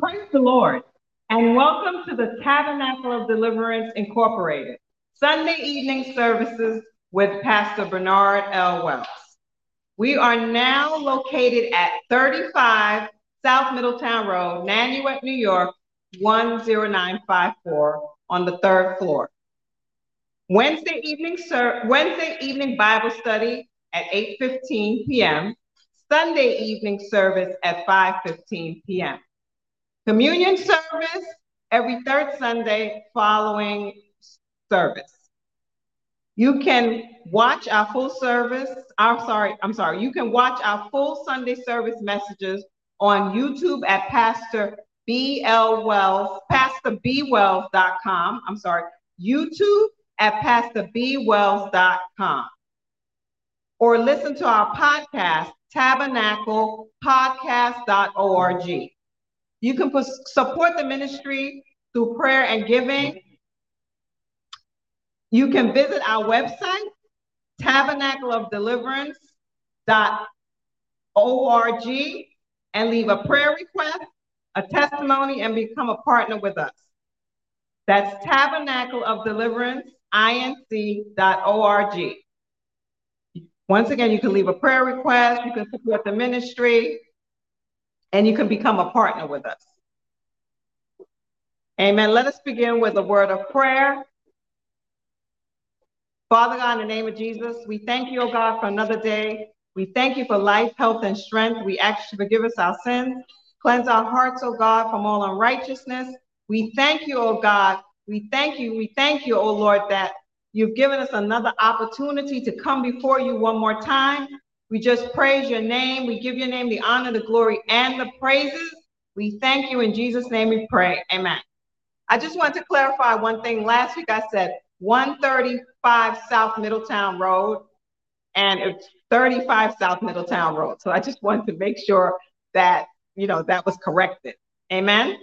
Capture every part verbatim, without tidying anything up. Praise the Lord, and welcome to the Tabernacle of Deliverance, Incorporated, Sunday evening services with Pastor Bernard L. Wells. We are now located at thirty-five South Middletown Road, Nanuet, New York, one zero nine five four, on the third floor. Wednesday evening, sir, Wednesday evening Bible study at eight fifteen p m, Sunday evening service at five fifteen p m Communion service every third Sunday following service. You can watch our full service. I'm sorry, I'm sorry. You can watch our full Sunday service messages on YouTube at Pastor B L Wells, Pastor B Wells dot com. I'm sorry, YouTube at Pastor B Wells dot com. Or listen to our podcast, tabernacle podcast dot org. You can put, support the ministry through prayer and giving. You can visit our website, tabernacle of deliverance dot org, and leave a prayer request, a testimony, and become a partner with us. That's tabernacle of deliverance inc dot org. Once again, you can leave a prayer request, you can support the ministry, and you can become a partner with us. Amen. Let us begin with a word of prayer. Father God, in the name of Jesus, we thank you, O God, for another day. We thank you for life, health, and strength. We ask you to forgive us our sins. Cleanse our hearts, O God, from all unrighteousness. We thank you, O God. We thank you. We thank you, O Lord, that you've given us another opportunity to come before you one more time. We just praise your name. We give your name the honor, the glory, and the praises. We thank you. In Jesus' name we pray. Amen. I just want to clarify one thing. Last week I said one thirty-five South Middletown Road, and it's thirty-five South Middletown Road. So I just wanted to make sure that, you know, that was corrected. Amen?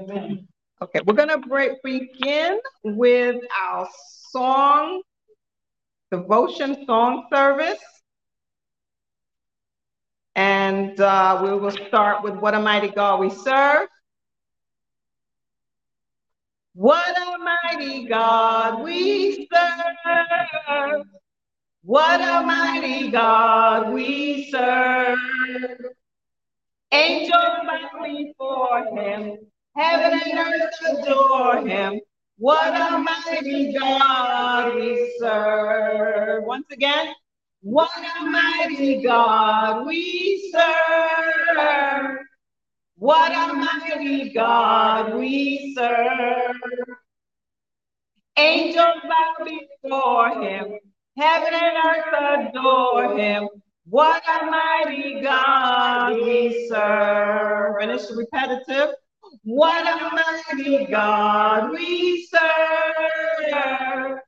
Amen. Okay, we're going to begin with our song, devotion song service. And uh, we will start with What a Mighty God We Serve. What a mighty God we serve. What a mighty God we serve. Angels bow before him. Heaven and earth adore him. What a mighty God we serve. Once again. What a mighty God we serve. What a mighty God we serve. Angels bow before him. Heaven and earth adore him. What a mighty God we serve. And it's repetitive. What a mighty God we serve.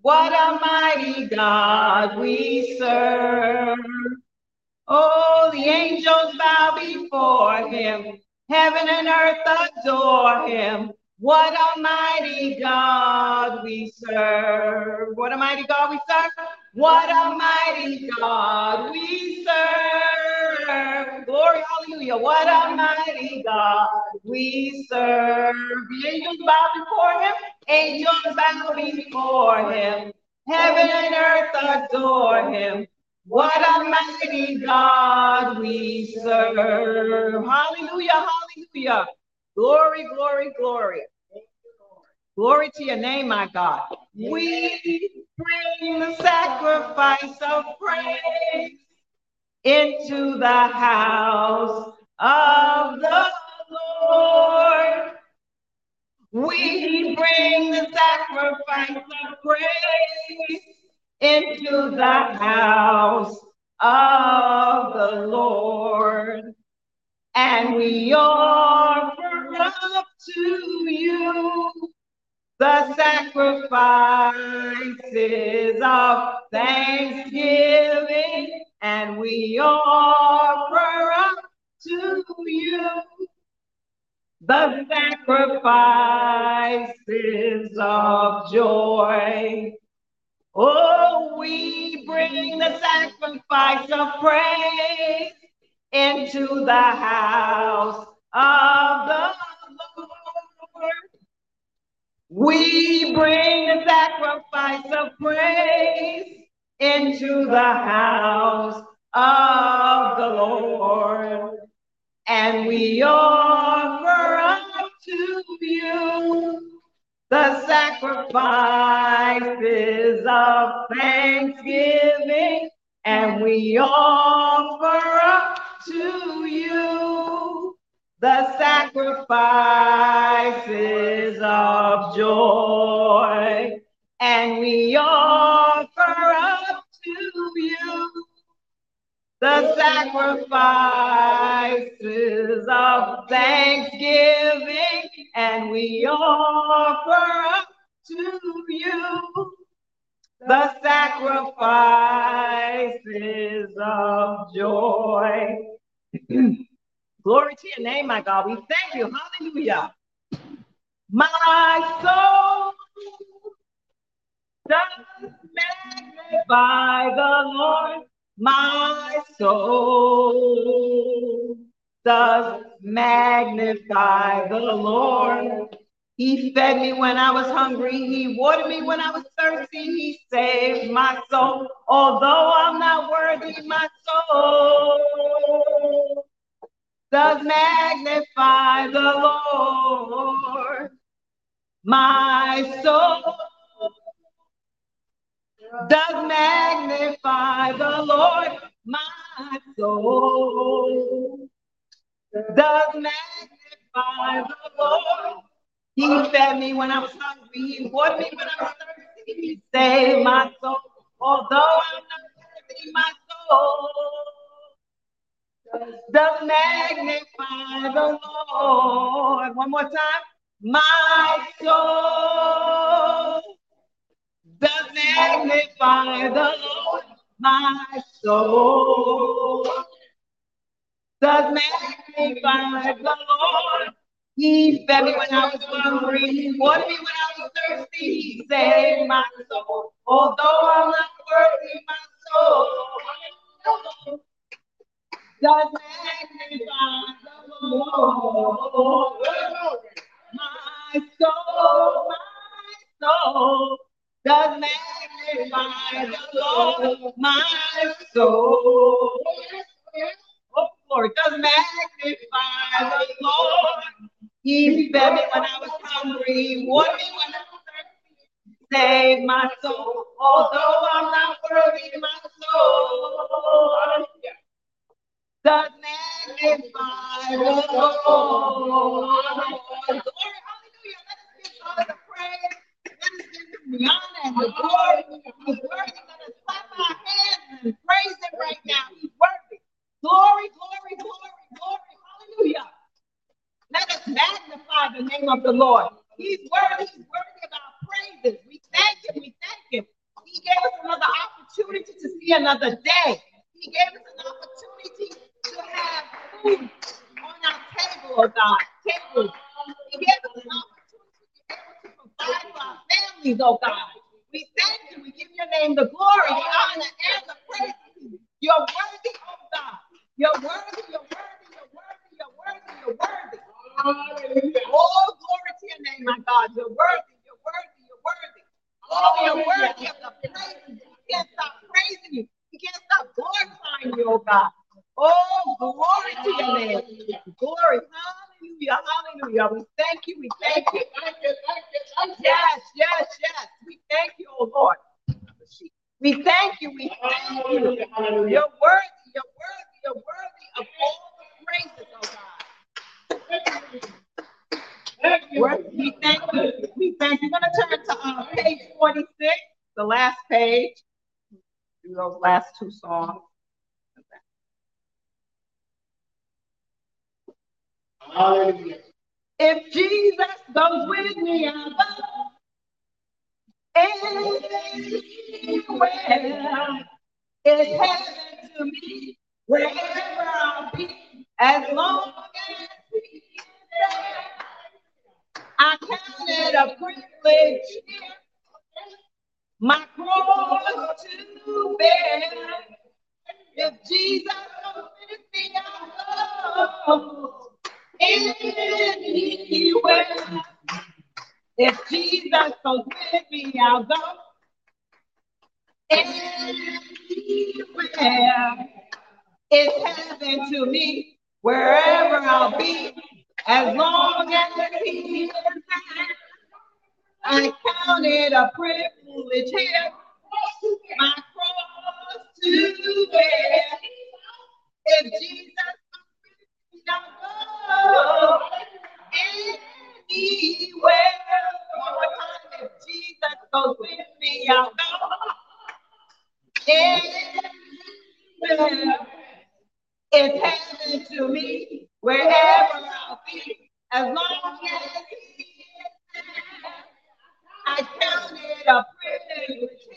What a mighty God we serve. Oh, the angels bow before him. Heaven and earth adore him. What a mighty God we serve. What a mighty God we serve. What a mighty God we serve. Glory, hallelujah. What a mighty God we serve. The angels bow before him. Angels bow before him. Heaven and earth adore him. What a mighty God we serve. Hallelujah, hallelujah. Glory, glory, glory. Glory to your name, my God. We bring the sacrifice of praise into the house of the Lord. We bring the sacrifice of praise into the house of the Lord. And we offer up to you the sacrifices of thanksgiving, and we offer up to you the sacrifices of joy. Oh, we bring the sacrifice of praise into the house of We bring the sacrifice of praise into the house of the Lord, and we offer up to you the sacrifices of thanksgiving, and we offer up to you the sacrifices of joy, and we offer up to you the sacrifices of thanksgiving, and we offer up to you the sacrifices of joy. Glory to your name, my God. We thank you. Hallelujah. My soul does magnify the Lord. My soul does magnify the Lord. He fed me when I was hungry. He watered me when I was thirsty. He saved my soul. Although I'm not worthy, my soul does magnify the Lord. My soul does magnify the Lord. My soul does magnify the Lord. He fed me when I was hungry. He watered me when I was thirsty. He saved my soul. Although I'm not thirsty, my soul does magnify the Lord. One more time. My soul does magnify the Lord. My soul does magnify the Lord. He fed me when I was hungry. He watered me when I was thirsty. He saved my soul. Although I'm not worthy, my soul does magnify the Lord. My soul, my soul does magnify the Lord. My soul, oh Lord, does magnify the Lord. He fed me when I was hungry. He watered me when I was thirsty. He saved my soul. Although I'm not worthy, my soul does magnify the Lord. Glory, hallelujah. Let us give God the praise. Let us give Him the honor and the glory. He's worthy. Let us clap our hands and praise Him right now. He's worthy. Glory, glory, glory, glory. Hallelujah. Let us magnify the name of the Lord. He's worthy. He's worthy of our praises. We thank Him. We thank Him. He gave us another opportunity to see another day. He gave us an opportunity to have food on our table, oh God. Table. He gave us an opportunity to be able to provide for our families, oh God. We thank you. We give your name the glory, the honor, and the praise. You're worthy, oh God. You're worthy. You're worthy. You're worthy. You're worthy. You're worthy. Hallelujah. Oh, glory to your name, my God. You're worthy, you're worthy, you're worthy. Oh, you're worthy of the praise. We can't stop praising you. We can't stop glorifying you, oh God. Oh, glory to your name. Glory. Hallelujah. Hallelujah. We thank you. We thank you. Thank you. Thank you. Thank you. Yes, yes, yes. We thank you, oh Lord. We thank you. We thank you. You're worthy, you're worthy, you're worthy of all the praises, oh God. Thank you. We thank you. We thank you. We're going to turn to uh, page forty-six, the last page. Do those last two songs. Hallelujah. If Jesus goes with me, I'm up anywhere. It's heaven to me, wherever I'll be, as long as we I count it a privilege, my cross to bear. If Jesus goes with me, I go anywhere. If Jesus was with me, I'll go anywhere. It's heaven to me, wherever I'll be, as long as He is there. I count it a privilege here, my cross to wear. If Jesus was with me, I'll go anywhere. Anywhere, if Jesus goes with me, I'll go. Anywhere, it's heaven to me, wherever I'll be, as long as He is there. I count it a privilege,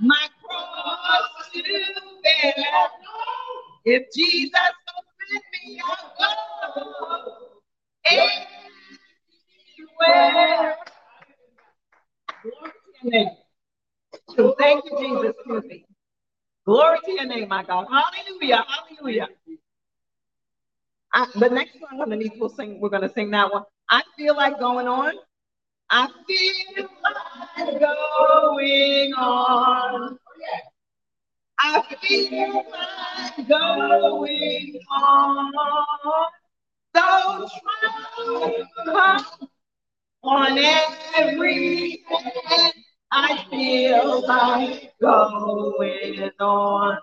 my cross to bear. If Jesus goes with me, I'll go. Anywhere. Glory to your name. So thank you, Jesus. Timothy. Glory to your name, my God. Hallelujah. Hallelujah. I, the next one underneath, we'll sing. We're going to sing that one. I feel like going on. I feel like going on. I feel like going on. So try on every hand, I feel like going on.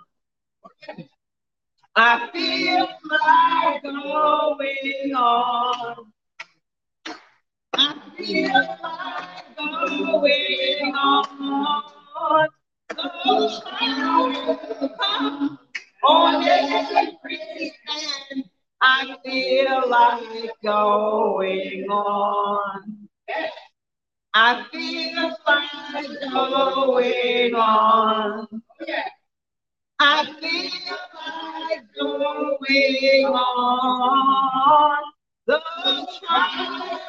I feel like going on. I feel like going on. So try on every hand. I feel like going on. I feel like going on. I feel like going on. The trial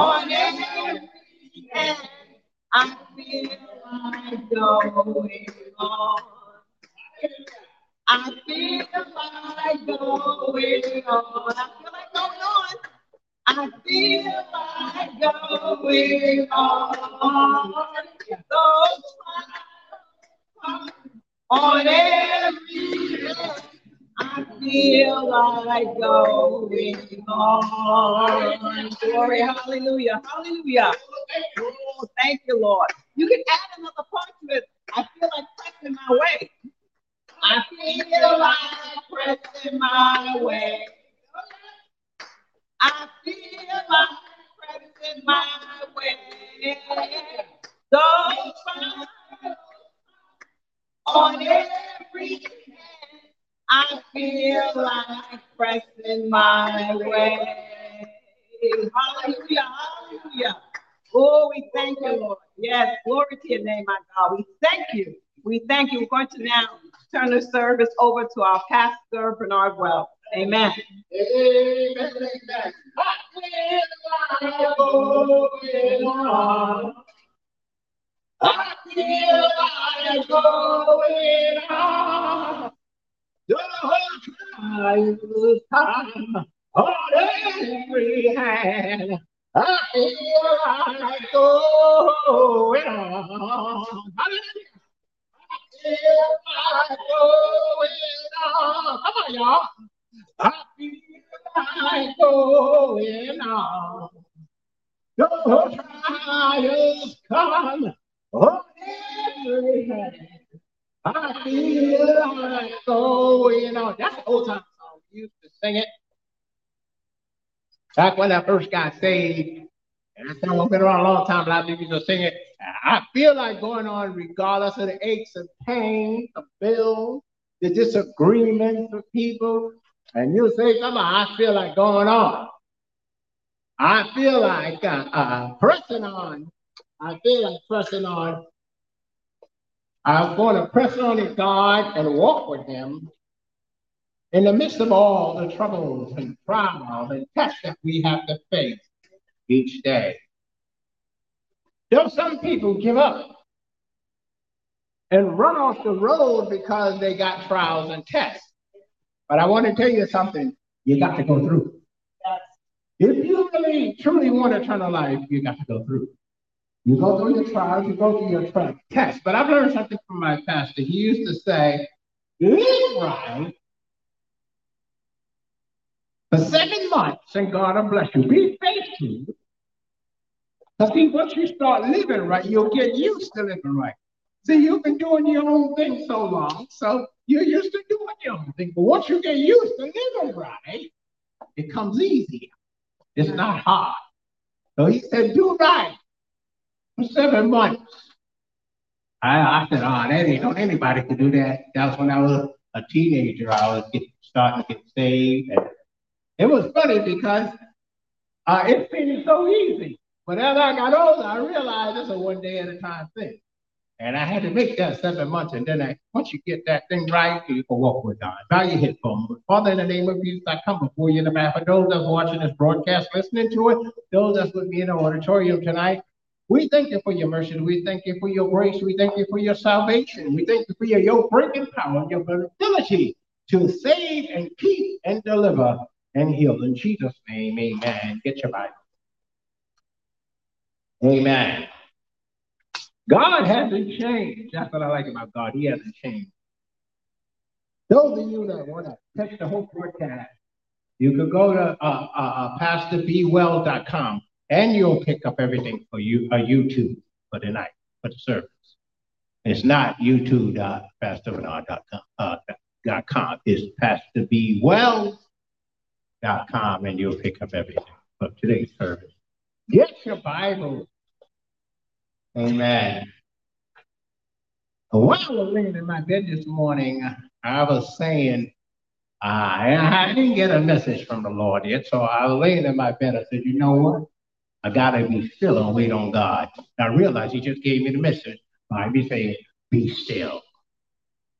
on every hand. I feel like going on. I feel like going on. I feel like going on. I feel like going on. So on every day, I feel like going on. Glory, hallelujah, hallelujah. Oh, thank you, Lord. You can add another part to it. I feel like pressing my way. I feel like pressing my way. I feel like pressing my way. So far on every hand, I feel like pressing my way. Hallelujah, hallelujah. Oh, we thank you, Lord. Yes, glory to your name, my God. We thank you. We thank you. We're going to now turn the service over to our pastor, Bernard Wells. Amen. Amen. Amen. I feel like going on. I feel like going on. The whole time on every hand. I feel like going on. Hallelujah. I feel like going on. Come on, y'all. I feel like going on. The trials come on every hand. I feel like going on. That's the old time song. We used to sing it back when I first got saved. And I said, I've been around a long time, but I think you can sing it. I feel like going on regardless of the aches and pain, the bills, the disagreements with people. And you'll say, come on, I feel like going on. I feel like uh, uh, pressing on. I feel like pressing on. I'm going to press on to God and walk with Him in the midst of all the troubles and trials and tests that we have to face each day. Though some people give up and run off the road because they got trials and tests. But I want to tell you something. You got to go through. If you really, truly want eternal life, you got to go through. You go through your trials, you go through your trial tests. But I've learned something from my pastor. He used to say, live right for seven months, and God will bless you. Be faithful. Because see, once you start living right, you'll get used to living right. See, you've been doing your own thing so long, so you're used to doing your own thing. But once you get used to living right, it comes easier. It's not hard. So he said, do right for seven months. I, I said, oh, that ain't, don't anybody can do that. That was when I was a teenager. I was getting, starting to get saved. And it was funny because uh, it seemed so easy. But as I got older, I realized it's a one day at a time thing. And I had to make that seven months. And then I, once you get that thing right, you can walk with God. Bow your head for me. Father, in the name of Jesus, I come before you in the mouth. For those that's watching this broadcast, listening to it, those that's with me in the auditorium tonight, we thank you for your mercy. We thank you for your grace. We thank you for your salvation. We thank you for your yoke-breaking power and your ability to save and keep and deliver and heal. In Jesus' name, amen. Get your Bible. Amen. God hasn't changed. That's what I like about God. He hasn't changed. Those of you that want to catch the whole broadcast, you can go to uh, uh, Pastor B Wells dot com, and you'll pick up everything for you, uh, YouTube for tonight, for the service. It's not youtube dot pastor bernard dot com. It's Pastor B Wells dot com, and you'll pick up everything for today's service. Get your Bible. Amen. While I was laying in my bed this morning, I was saying, uh, I didn't get a message from the Lord yet, so I was laying in my bed. I said, you know what? I got to be still and wait on God. I realized he just gave me the message by me saying, be still.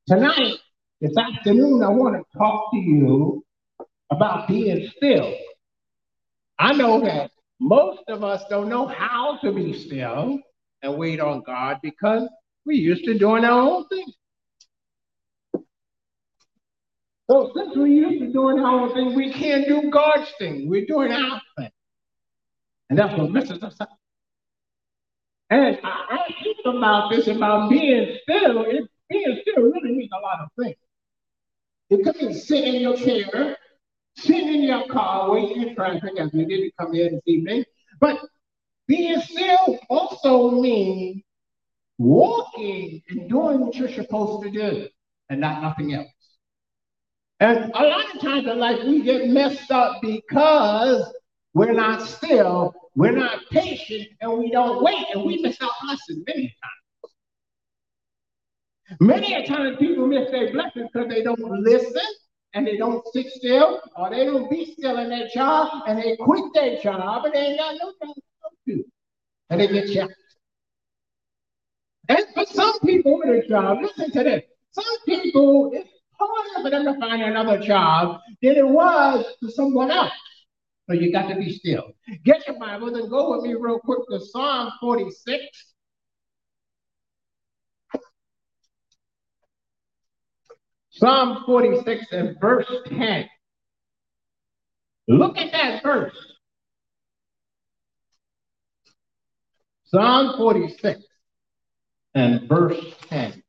Tonight, this afternoon, I want to talk to you about being still. I know that most of us don't know how to be still and wait on God because we're used to doing our own thing. So since we're used to doing our own thing, we can't do God's thing. We're doing our thing. And that's what messes us up. And I, I think about this, about being still. It, being still really means a lot of things. It could mean sitting in your chair, sitting in your car, waiting in traffic as we didn't come here this evening. But being still also means walking and doing what you're supposed to do and not nothing else. And a lot of times in life we get messed up because we're not still, we're not patient, and we don't wait, and we miss our blessings many times. Many times people miss their blessings because they don't listen, and they don't sit still, or they don't be still in their job, and they quit their job, and they ain't got no job to go to, and they get checked. And for some people with a job, listen to this, some people, it's harder for them to find another job than it was for someone else. So you got to be still. Get your Bible and go with me real quick to Psalm forty-six. Psalm forty-six and verse ten. Look at that verse. Psalm forty-six and verse ten.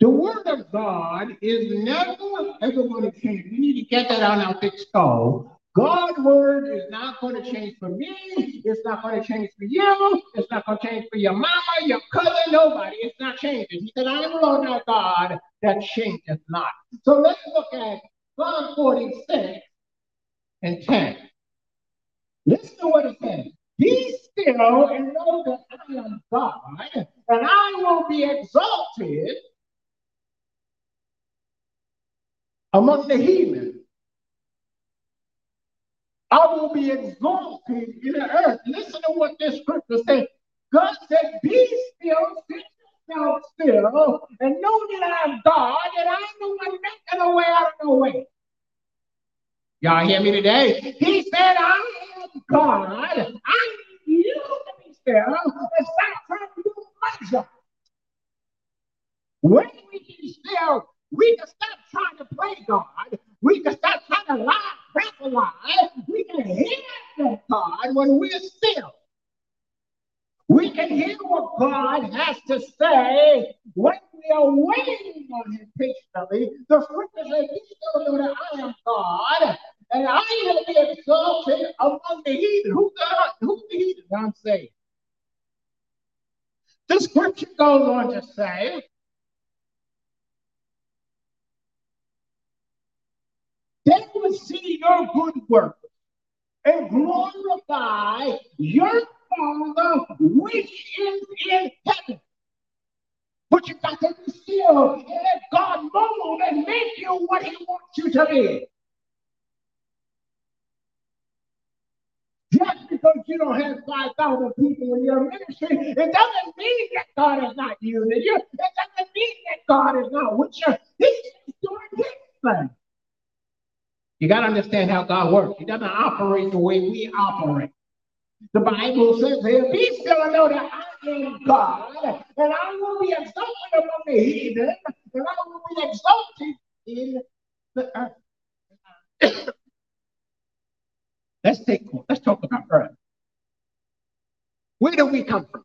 The word of God is never, ever going to change. We need to get that on our thick skull. God's word is not going to change for me. It's not going to change for you. It's not going to change for your mama, your cousin, nobody. It's not changing. He said, I am the Lord our God that changes not. So let's look at Psalm forty-six and ten. Listen to what it says. Be still and know that I am God, and I will be exalted among the heathen. I will be exalted in the earth. Listen to what this scripture says. God said, be still, sit yourself still, and know that I am God, and I am the one making a way out of no way. Y'all hear me today? He said, I am God. I need you to be still and stop trying to do pleasure. When we be still, we can stop trying to play God. We can stop trying to lie hear from God when we're still. We can hear what God has to say when we are waiting on him patiently. The scripture says, "Be still and know that I am God, and I will be exalted among the heathen." Who's the, who's the heathen? I'm saying. The scripture goes on to say, "They will see your good work and glorify your Father which is in heaven." But you got to be still and let God move and make you what he wants you to be. Just because you don't have five thousand people in your ministry, it doesn't mean that God is not using you. It doesn't mean that God is not with you. He's just doing his thing. You got to understand how God works. He doesn't operate the way we operate. The Bible says here, "Be still and know that I am God, and I will be exalted among the heathen, and I will be exalted in the earth." Let's take let's talk about earth. Where do we come from?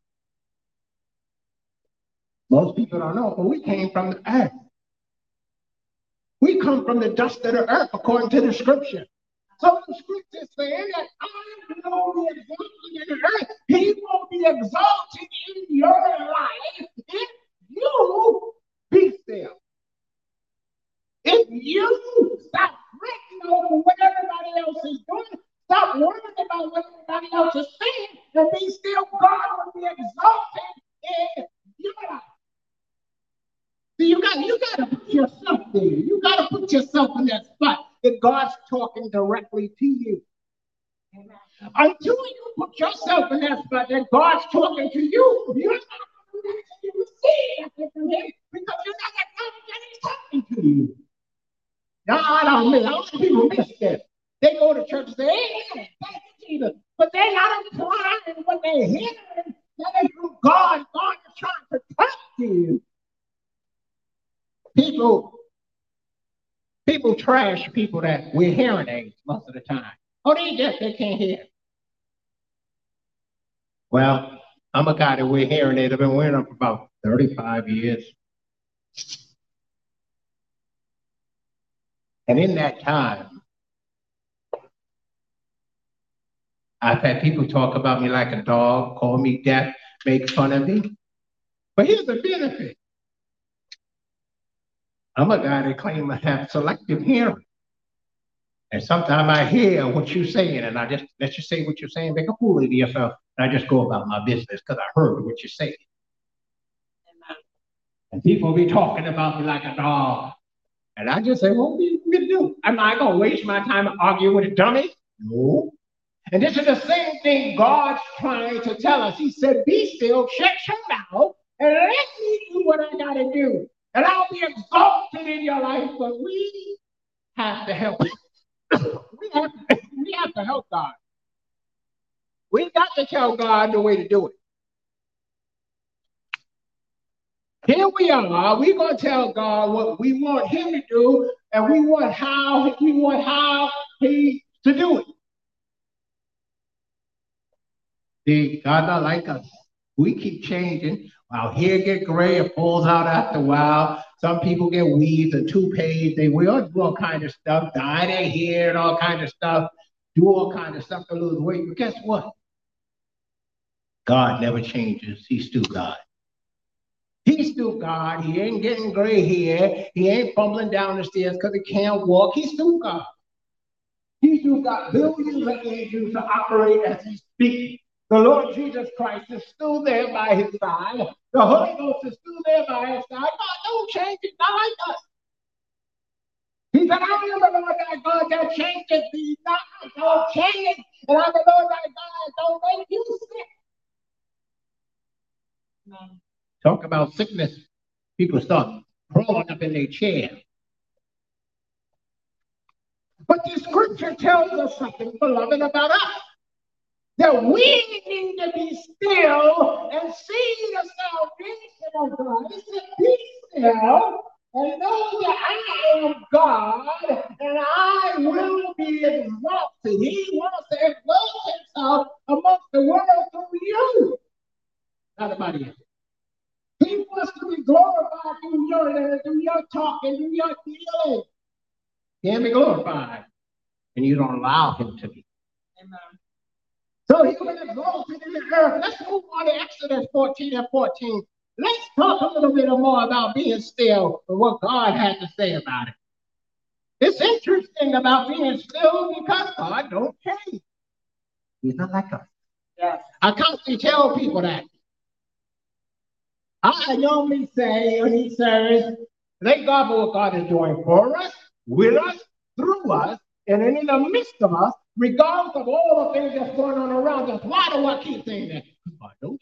Most people don't know, but we came from the earth. We come from the dust of the earth, according to the scripture. So the scripture is saying that I will be exalted in the earth. He will be exalted in your life if you be still. If you stop fretting over what everybody else is doing, stop worrying about what everybody else is saying, and be still, God will be exalted in your life. See, you got you got to put yourself there. You got to put yourself in that spot that God's talking directly to you. Amen. Until you put yourself in that spot that God's talking to you, you're not going to be able to receive it from him because you're not that God is talking to you. Now, I don't miss. A lot of people miss this. They go to church and say, "Amen, thank you, Jesus," but they're not applying what they're hearing. That is from God. God is trying to talk to you. People, people trash people that wear hearing aids most of the time. Oh, they deaf, they can't hear. Well, I'm a guy that wear hearing aids. I've been wearing them for about thirty-five years. And in that time, I've had people talk about me like a dog, call me deaf, make fun of me. But here's the benefit. I'm a guy that claims to have selective hearing. And sometimes I hear what you're saying, and I just let you say what you're saying, make a fool of yourself, and I just go about my business because I heard what you're saying. And people be talking about me like a dog. And I just say, well, what are you going to do? Am I going to waste my time arguing with a dummy? No. And this is the same thing God's trying to tell us. He said, be still, shut your mouth, and let me do what I got to do. And I'll be exalted in your life, but we have to help. we, have, we have to help God. We got to tell God the way to do it. Here we are. We're gonna tell God what we want him to do, and we want how we want how he to do it. See, God not like us. We keep changing. Our hair get gray, it falls out after a while. Some people get weaves and toupees. They we all do all kind of stuff, dye their hair and all kind of stuff, do all kind of stuff to lose weight. But guess what? God never changes. He's still God. He's still God. He ain't getting gray hair. He ain't fumbling down the stairs because he can't walk. He's still God. He's still got billions of angels to operate as he speaks. The Lord Jesus Christ is still there by his side. The Holy Ghost is still there by his side. God don't change it, not like us. He said, I am the Lord thy God that changes thee not. I don't change. And I'm the Lord thy God don't make you sick. No. Talk about sickness. People start crawling up in their chair. But the scripture tells us something, beloved, about us. That we need to be still and see the salvation of God. He said, be still and know that I am God and I will be exalted. He wants to alone. He can be glorified. And you don't allow him to be. Amen. So he's been exalted in the earth. Let's move on to Exodus fourteen and fourteen. Let's talk a little bit more about being still and what God had to say about it. It's interesting about being still because God don't change. He's not like us. Yes. I constantly tell people that. I normally say in each service, thank God for what God is doing for us, with us, through us, and in the midst of us, regardless of all the things that's going on around us. Why do I keep saying that? God don't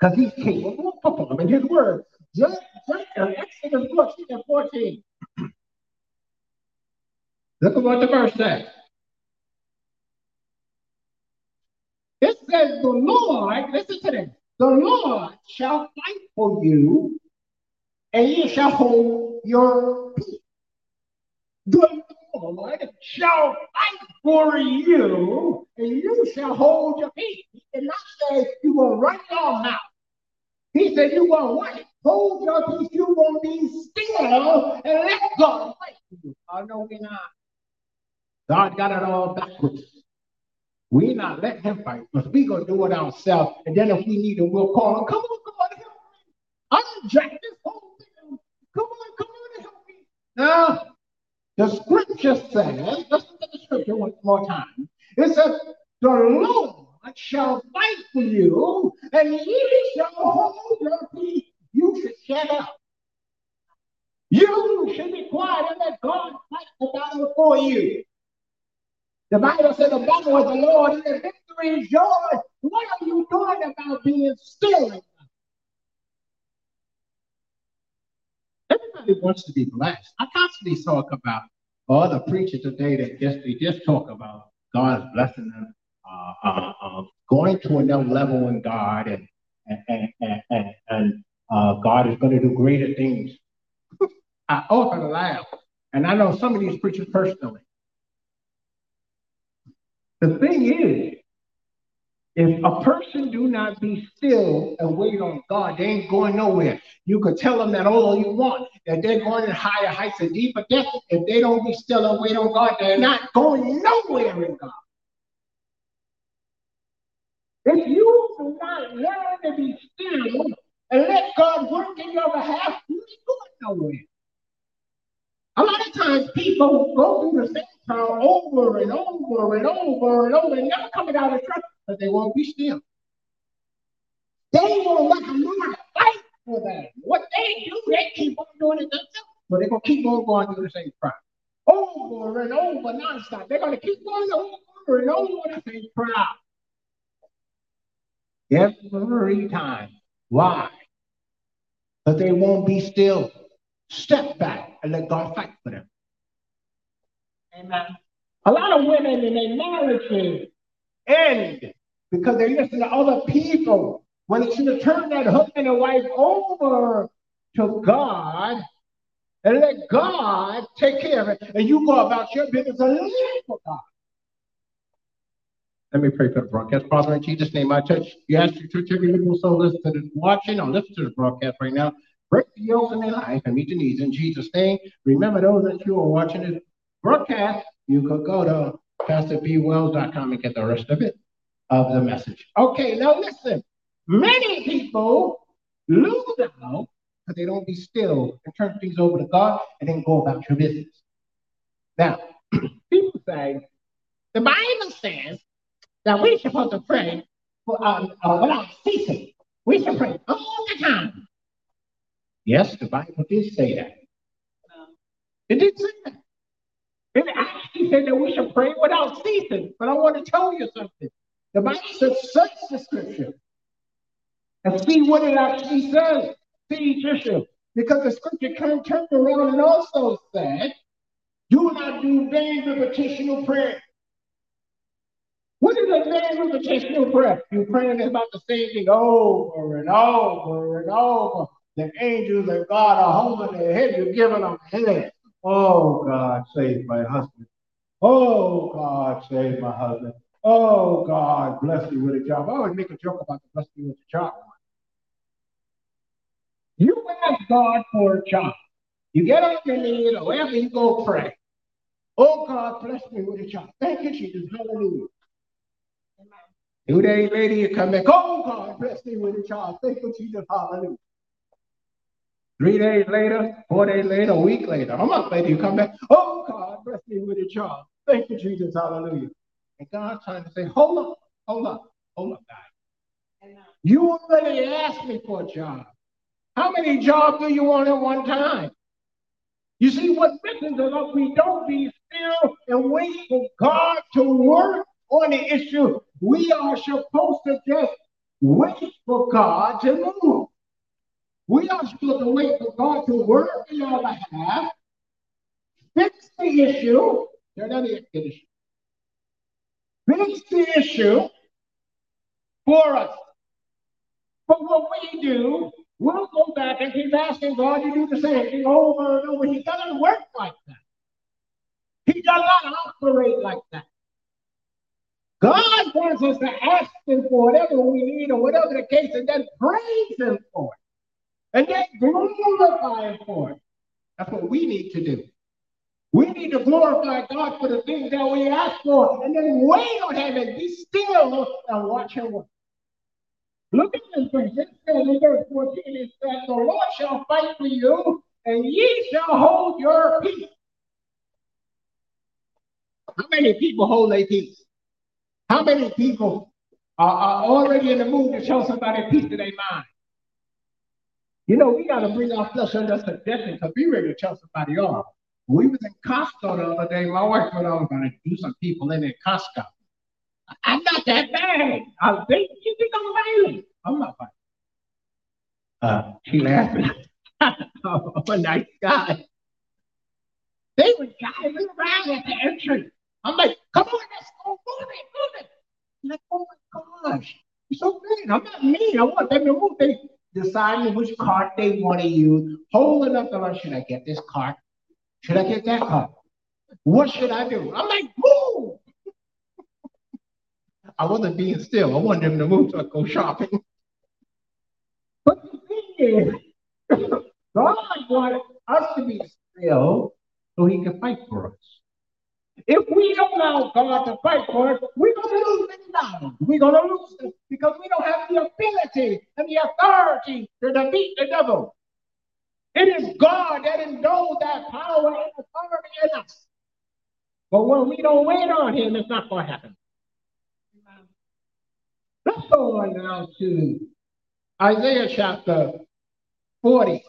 care. Because he's capable of performing his word. Just, just in Exodus fourteen and fourteen. Look at what the verse says. It says, the Lord, listen to this, the Lord shall fight for you, and you shall hold your peace. The Lord shall fight for you, and you shall hold your peace. He did not say you will run your mouth. He said you will what? Hold your peace. You will be still and let God fight for you. Oh no, we're not. God got it all backwards. We're not letting him fight, but we're going to do it ourselves. And then if we need him, we'll call him. Come on, come on, help me. I didn't jack this whole thing. Come on, come on, help me. Now, the scripture says, let's look at the scripture one more time. It says, the Lord shall fight for you, and you shall hold your peace. You should shut up. You should be quiet and let God fight the battle for you. The Bible said the battle is the Lord and the victory is yours. What are you doing about being still? Everybody wants to be blessed. I constantly talk about all the preachers today that just we just talk about God's blessing them, uh, uh, uh, going to another level in God, and and and and, and uh, God is going to do greater things. I often laugh, and I know some of these preachers personally. The thing is, if a person do not be still and wait on God, they ain't going nowhere. You could tell them that all you want, that they're going to higher heights and deeper depths. If they don't be still and wait on God, they're not going nowhere in God. If you do not learn to be still and let God work in your behalf, you ain't going nowhere. A lot of times people go through the same trial over and over and over and over and never coming out of trouble, but they won't be still. They won't let the Lord fight for them. What they do, they keep on doing it themselves. So they're going to keep on going through the same trial. Over and over, nonstop. They're going to keep going over and over the same trial. Every time. Why? But they won't be still. Step back and let God fight for them. Amen. A lot of women in their marriages end because they listen to other people when it should have turned that husband and wife over to God and let God take care of it. And you go about your business and live for God. Let me pray for the broadcast. Father, in Jesus' name, I touch. You ask your church, every little soul listen to this, watching or listen to the broadcast right now. Break the yokes in their life and meet the needs in Jesus' name. Remember those that you are watching this broadcast, you could go to Pastor B Wells dot com and get the rest of it, of the message. Okay, now listen. Many people lose out because they don't be still and turn things over to God and then go about your business. Now, people say, the Bible says that we're supposed to pray for, um, uh, without ceasing. We should pray all the time. Yes, the Bible did say that. It did say that. It actually said that we should pray without ceasing. But I want to tell you something. The Bible says search the scripture and see what it actually says. See the scripture. Because the scripture kind of turned around and also said, do not do vain repetitional prayer. What is a vain repetitional prayer? You're praying about the same thing over and over and over. The angels and God are holding their head. You're giving them head. Oh, God, save my husband. Oh, God, save my husband. Oh, God, bless you with a job. I always make a joke about the bless you with a job. You ask God for a job. You get on your knees or wherever you go, pray. Oh, God, bless me with a child. Thank you, Jesus. Hallelujah. Two days later, you come back. Oh, God, bless me with a child. Thank you, Jesus. Hallelujah. Three days later, four days later, a week later, a month later, you come back. Oh, God, bless me with a child. Thank you, Jesus. Hallelujah. And God's trying to say, hold up, hold up, hold up, guys. You already asked me for a job. How many jobs do you want at one time? You see, what messes us up, we don't be still and wait for God to work on the issue. We are supposed to just wait for God to move. We are supposed to wait for God to work in our behalf, fix the issue. Turn on the issue. Fix the issue for us. But what we do, we'll go back and keep asking God to do the same thing over and over. He doesn't work like that. He does not operate like that. God wants us to ask him for whatever we need or whatever the case, and then praise him for it. And then glorify him for it. That's what we need to do. We need to glorify God for the things that we ask for, and then wait on him and be still and watch him work. Look at this verse. It says in verse fourteen, it says, the Lord shall fight for you, and ye shall hold your peace. How many people hold their peace? How many people are, are already in the mood to show somebody peace in their mind? You know, we got to bring our flesh under subjection because we ready to tell somebody off. We was in Costco the other day. My wife went on going to do some people in at Costco. I'm not that bad. I think you think I'm violent. I'm not violent. Uh, she laughing. I'm a nice guy. They were driving around at the entry. I'm like, come on, let's go, move it, move it. I'm like, oh my gosh, you're so mean. I'm not mean. I want them to move. They deciding which cart they want to use, holding up the line. Should I get this cart? Should I get that cart? What should I do? I'm like, move. I wasn't being still. I wanted them to move so I go shopping. But the thing is, God wanted us to be still so he can fight for us. If we don't allow God to fight for us, we're going to lose many dollars. We're going to lose them because we don't have the ability and the authority to defeat the devil. It is God that endows that power and authority in us. But when we don't wait on him, it's not going to happen. Let's go on now to Isaiah chapter forty.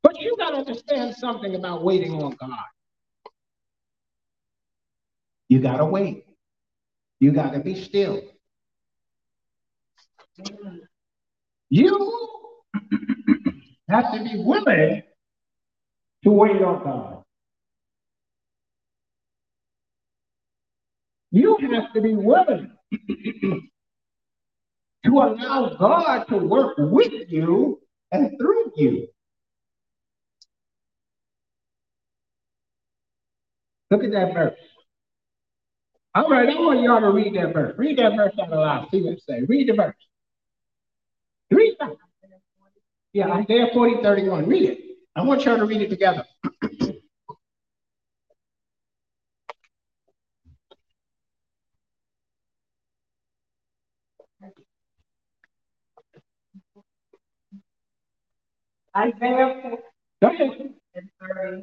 But you got to understand something about waiting on God. You got to wait. You got to be still. You have to be willing to wait on God. You have to be willing to allow God to work with you and through you. Look at that verse. All right, I want y'all to read that verse. Read that verse out aloud. See what it says. Read the verse. Read that. Yeah, Isaiah forty, thirty-one. Read it. I want y'all to read it together. Isaiah forty and thirty.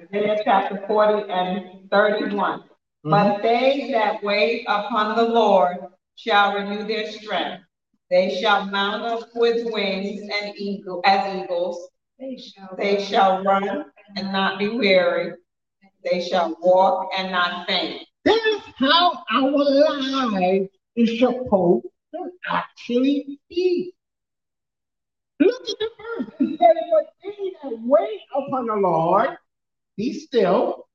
Isaiah chapter forty and thirty-one. Mm-hmm. But they that wait upon the Lord shall renew their strength. They shall mount up with wings and eagle, as eagles. They shall, they shall run and not be weary. They shall walk and not faint. That's how our life is supposed to actually be. Look at the verse. It says, but they that wait upon the Lord, be still,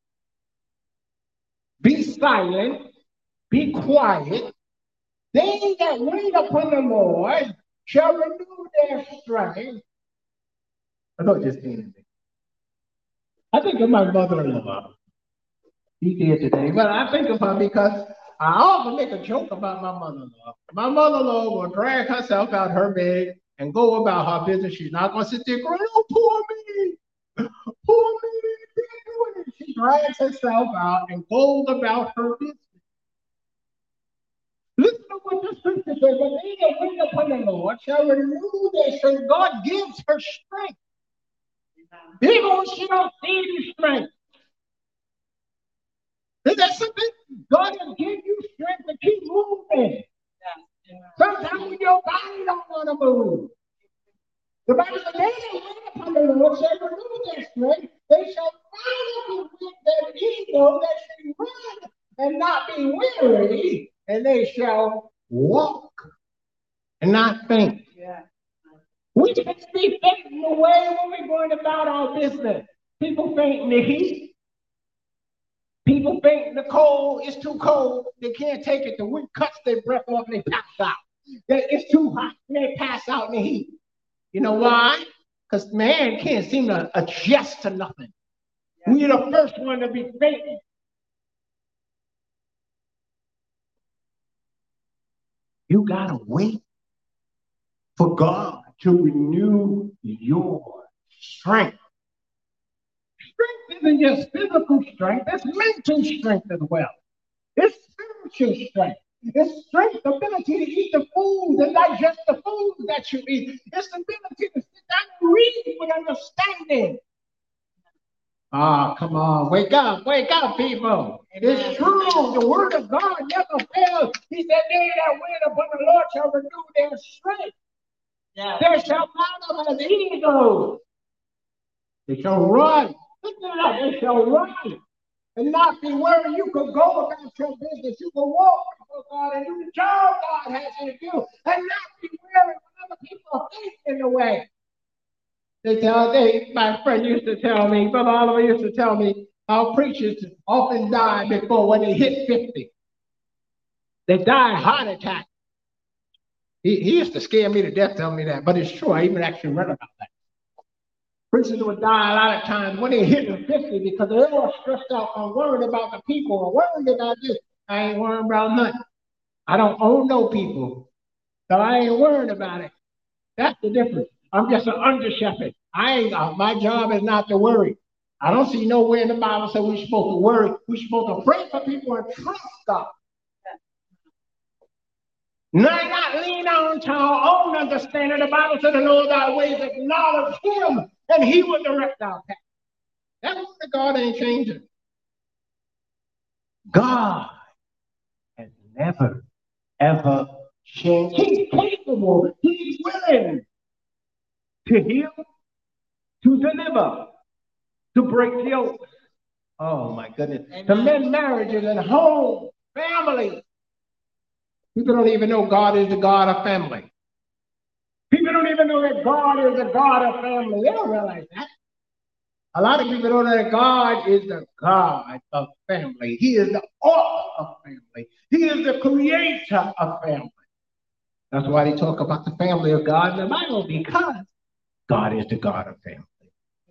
be silent, be quiet. They that wait upon the Lord shall renew their strength. I don't just mean anything. I think of my mother-in-law. He did today, but I think of her because I often make a joke about my mother-in-law. My mother-in-law will drag herself out her bed and go about her business. She's not going to sit there going, oh, poor me, poor me. She drags herself out and goes about her business. Listen to what the scripture says. When they that wait upon the Lord shall renew their strength. God gives her strength. Even when she don't see the strength. Is that something? God will give you strength to keep moving. Sometimes your body don't want to move. The Bible says, they that wait upon the Lord shall renew their strength. They shall mount up with their eagles, they shall run and not be weary. And they shall walk and not think. Yeah. We just be fainting away when we're going about our business. People faint in the heat. People faint in the cold. It's too cold. They can't take it. The wind cuts their breath off and they pass out. It's too hot and they pass out in the heat. You know why? Because man can't seem to adjust to nothing. Yeah. We're the first one to be fainting. You got to wait for God to renew your strength. Strength isn't just physical strength. It's mental strength as well. It's spiritual strength. It's strength, ability to eat the food and digest the food that you eat. It's the ability to sit down and read with understanding. Ah, oh, come on. Wake up. Wake up, people. It is true. The word of God never fails. He said, they that wait upon the Lord shall renew their strength. Yeah. They shall mount up as eagles. They shall run. They shall run and not be worried. You could go about your business. You could walk before God and do the job God has you to do and not be worried when other people are facing the way. They tell, they, my friend used to tell me, Brother Oliver used to tell me, how preachers often die before when they hit fifty. They die of heart attack. He, he used to scare me to death telling me that, but it's true. I even actually read about that. Preachers would die a lot of times when they hit fifty because they're all stressed out and worried about the people or worried about this. I ain't worried about nothing. I don't own no people, so I ain't worried about it. That's the difference. I'm just an under shepherd. I ain't, uh, my job is not to worry. I don't see nowhere in the Bible that we're supposed to worry. We're supposed to pray for people and trust God. Not, not lean on to our own understanding. The Bible says in all thy ways acknowledge him and he will direct our path. That word of God ain't changing. God has never, ever changed. He's capable. He's willing. To heal, to deliver, to break yokes. Oh my goodness. Amen. To mend marriages and home, family. People don't even know God is the God of family. People don't even know that God is the God of family. They don't realize that. A lot of people don't know that God is the God of family. He is the author of family. He is the creator of family. That's why they talk about the family of God in the Bible, because God is the God of family.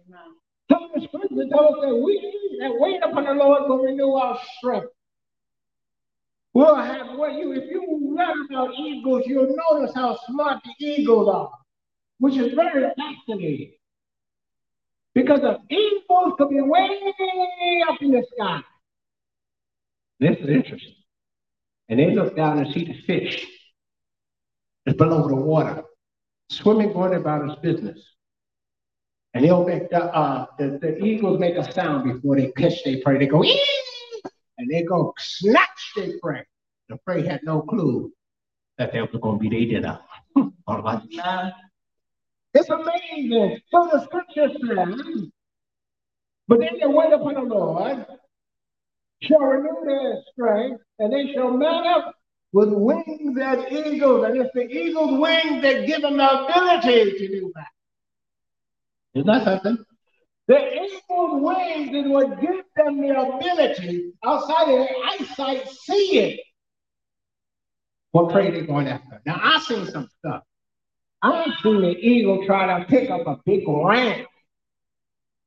Amen. So the scripture tells us that we that wait upon the Lord will renew our strength. We'll have what you, if you learn about eagles, you'll notice how smart the eagles are, which is very fascinating. Because the eagles could be way up in the sky. This is interesting. And they look down and see the fish that's below the water. Swimming, going about his business, and he'll make the, uh, the the eagles make a sound before they catch their prey. They go, ee! And they go snatch their prey. The prey had no clue that they were going to be their dinner. All right. It's amazing. So the scripture says, but then they wait upon the Lord, shall renew their strength, and they shall mount up with wings as eagles, and it's the eagle's wings that give them the ability to do that. Isn't that something? The eagle's wings is what gives them the ability outside of their eyesight, seeing what prey they're going after. Now, I've seen some stuff. I've seen the eagle try to pick up a big ram.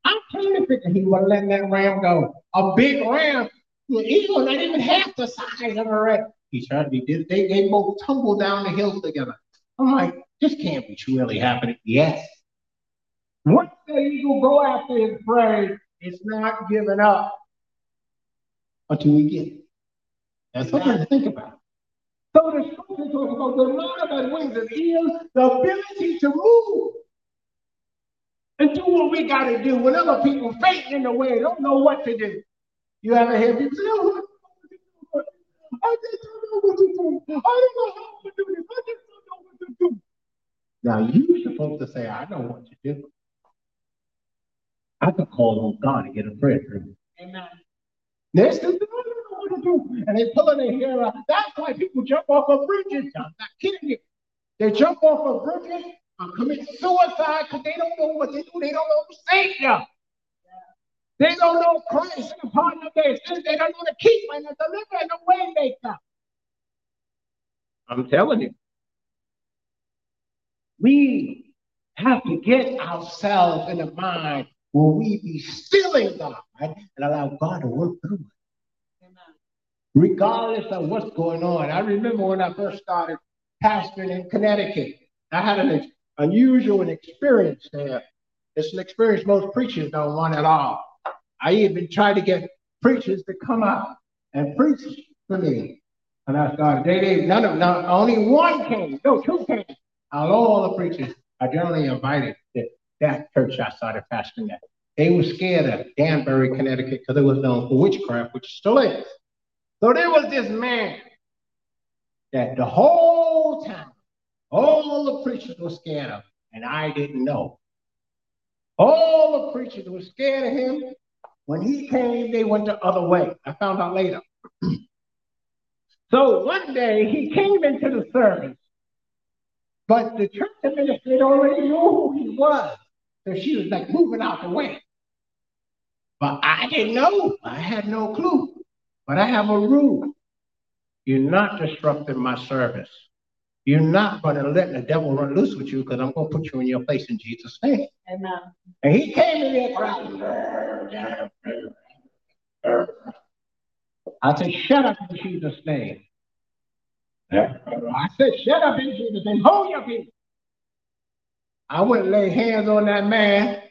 I'm trying to figure he wasn't letting that ram go. A big ram, the eagle, not even half the size of a ram. He tried to be, they, they both tumble down the hill together. I'm like, This can't be really happening. Yes. Once the eagle go after his prey, it's not giving up until we get it. That's something to think about. So the scripture talks about the amount that wings and ears, the ability to move and do what we got to do. When other people faint in the way, don't know what to do. You ever hear people say, oh, I just don't know what to do. I don't know how to do this. I just don't know what to do. Now, you're supposed to say, I know what to do. I could call on God and get a prayer through. Amen. They're still, I don't know what to do. And they're pulling their hair out. That's why people jump off of bridges. I'm not kidding you. They jump off of bridges and commit suicide because they don't know what they do. They don't know Savior. They don't know Christ and the pardon of their sins. They don't know the keeper and the deliverer and the way maker. I'm telling you. We have to get ourselves in the mind where we be still in God, right? And allow God to work through it. Amen. Regardless of what's going on. I remember when I first started pastoring in Connecticut. I had an unusual experience there. It's an experience most preachers don't want at all. I even tried to get preachers to come out and preach for me. And I started, they didn't, none of them, not, only one came, no, two came. Out of all the preachers, I generally invited to that church I started pastoring at. They were scared of Danbury, Connecticut, because it was known for witchcraft, which still is. So there was this man that the whole time, all the preachers were scared of, and I didn't know. All the preachers were scared of him. When he came, they went the other way. I found out later. So one day, he came into the service, but the church administrator already knew who he was. So she was like moving out the way. But I didn't know. I had no clue. But I have a rule. You're not disrupting my service. You're not going to let the devil run loose with you because I'm going to put you in your place in Jesus' name. Amen. And he came in there crying. I said, shut up in Jesus' name. I said, shut up in Jesus' name. Hold your peace. I wouldn't lay hands on that man.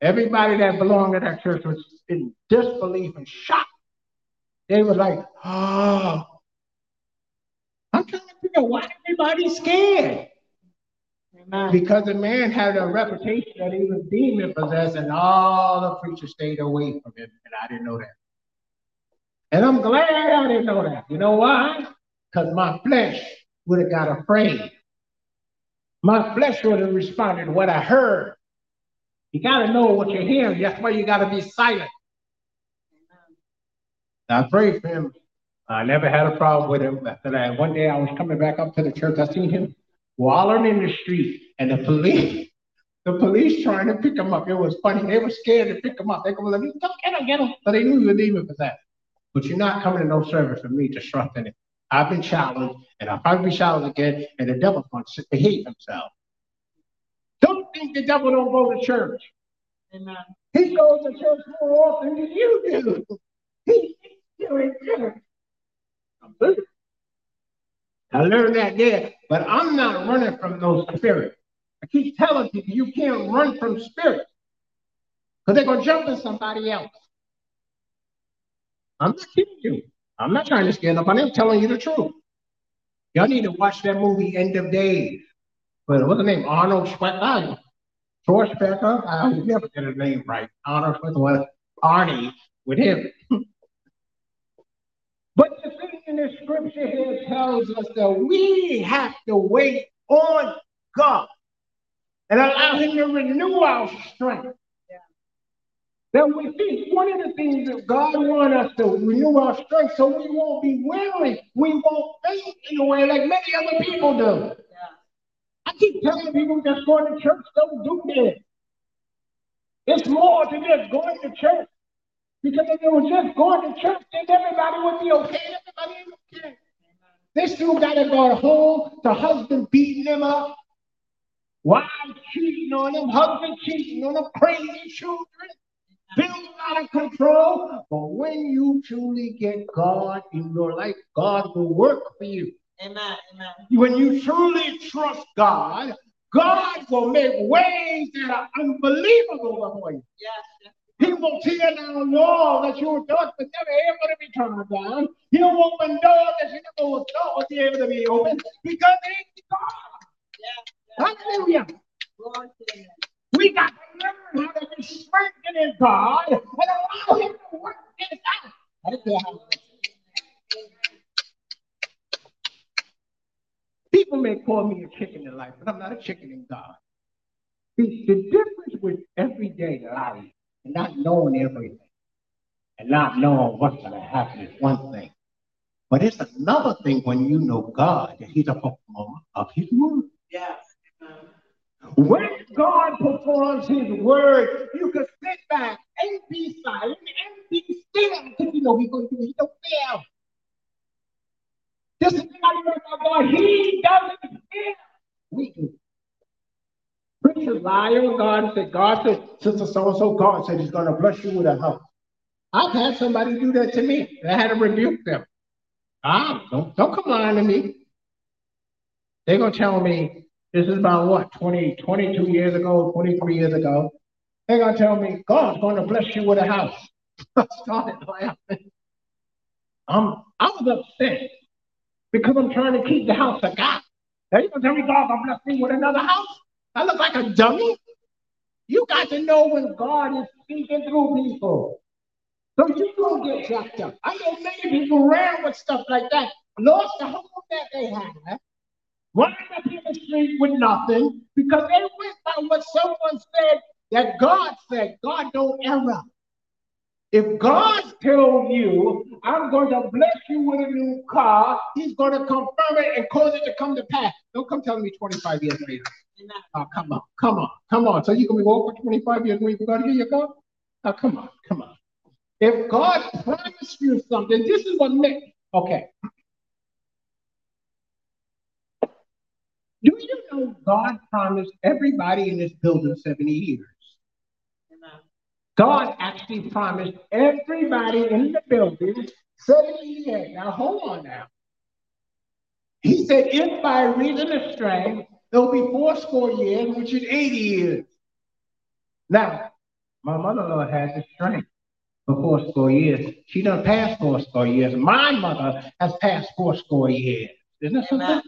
Everybody that belonged to that church was in disbelief and shock. They were like, oh. I'm trying to figure out why everybody's scared. Amen. Because the man had a reputation that he was demon possessed, and all the preachers stayed away from him, and I didn't know that. And I'm glad I didn't know that. You know why? Because my flesh would have got afraid. My flesh would have responded to what I heard. You got to know what you're hearing. That's why you got to be silent. Amen. I prayed for him. I never had a problem with him. After that, one day I was coming back up to the church. I seen him wallowing in the street, and the police, the police trying to pick him up. It was funny. They were scared to pick him up. They go, "Let me get him, get him." So they knew you were leaving for that. But you're not coming to no service for me disrupting it. I've been challenged, and I'll probably be challenged again. And the devil's going to behave himself. Don't think the devil don't go to church. Amen. He goes to church more often than you do. He's still in church. I learned that there, but I'm not running from those spirits. I keep telling people you can't run from spirits because they're going to jump in somebody else. I'm not kidding you. I'm not trying to scare nobody. I'm telling you the truth. Y'all need to watch that movie, End of Days. But what's the name? Arnold Schwarzenegger. Schwarzenegger? I never get his name right. Arnold Schwarzenegger. Arnie with him. But the thing in the scripture here tells us that we have to wait on God and allow him to renew our strength. Yeah. That we think one of the things that God wants us to renew our strength so we won't be weary. We won't faint in a way like many other people do. Yeah. I keep telling people just going to church, don't do this. It's more than just going to church. Because if they were just going to church, then everybody would be okay. Everybody is okay. They still got to go home, the husband beating them up, wives cheating on them, husband cheating on them, crazy children, feeling out of control. But when you truly get God in your life, God will work for you. Amen. Amen. When you truly trust God, God will make ways that are unbelievable for you. Yes. He will tear down walls that you thought was never able to be turned down. He'll open doors that you never thought was able to be opened because it's God. Yes. Hallelujah. Lord, yes. We got to learn how to be strengthened in God and allow Him to work this out. People may call me a chicken in life, but I'm not a chicken in God. The, the difference with everyday life and not knowing everything and not knowing what's going to happen is one thing. But it's another thing when you know God, that He's a performer of His word. Yes. When God performs His word, you can sit back and be silent and be still because you know He's going to do it. He don't fail. This is not about God. He doesn't fail. We do. Preachers lie on God and say, God said, Sister So-and-so, God said He's going to bless you with a house. I've had somebody do that to me. I had to rebuke them. Ah, don't, don't come lying to me. They're going to tell me, this is about what, twenty, twenty-two years ago, twenty-three years ago. They're going to tell me, God's going to bless you with a house. I started laughing. Um, I was upset because I'm trying to keep the house of God. They're going to tell me, God's going to bless me with another house. I look like a dummy. You got to know when God is speaking through people. So you don't get jacked up. I know many people ran with stuff like that, lost the hope that they had. Running up in the street with nothing because they went by what someone said that God said. God don't err. If God tells you, I'm going to bless you with a new car, He's going to confirm it and cause it to come to pass. Don't come telling me twenty-five years later. Oh, come on, come on, come on. So you can be walking for twenty-five years waiting for God to hear your God? Oh, come on, come on. If God promised you something, this is what makes, okay. Do you know God promised everybody in this building seventy years? God actually promised everybody in the building seventy years. Now, hold on now. He said, if by reason of strength, there'll be fourscore years, which is eighty years. Now, my mother-in-law had the strength for fourscore years. She done passed fourscore years. My mother has passed fourscore years. Isn't that something?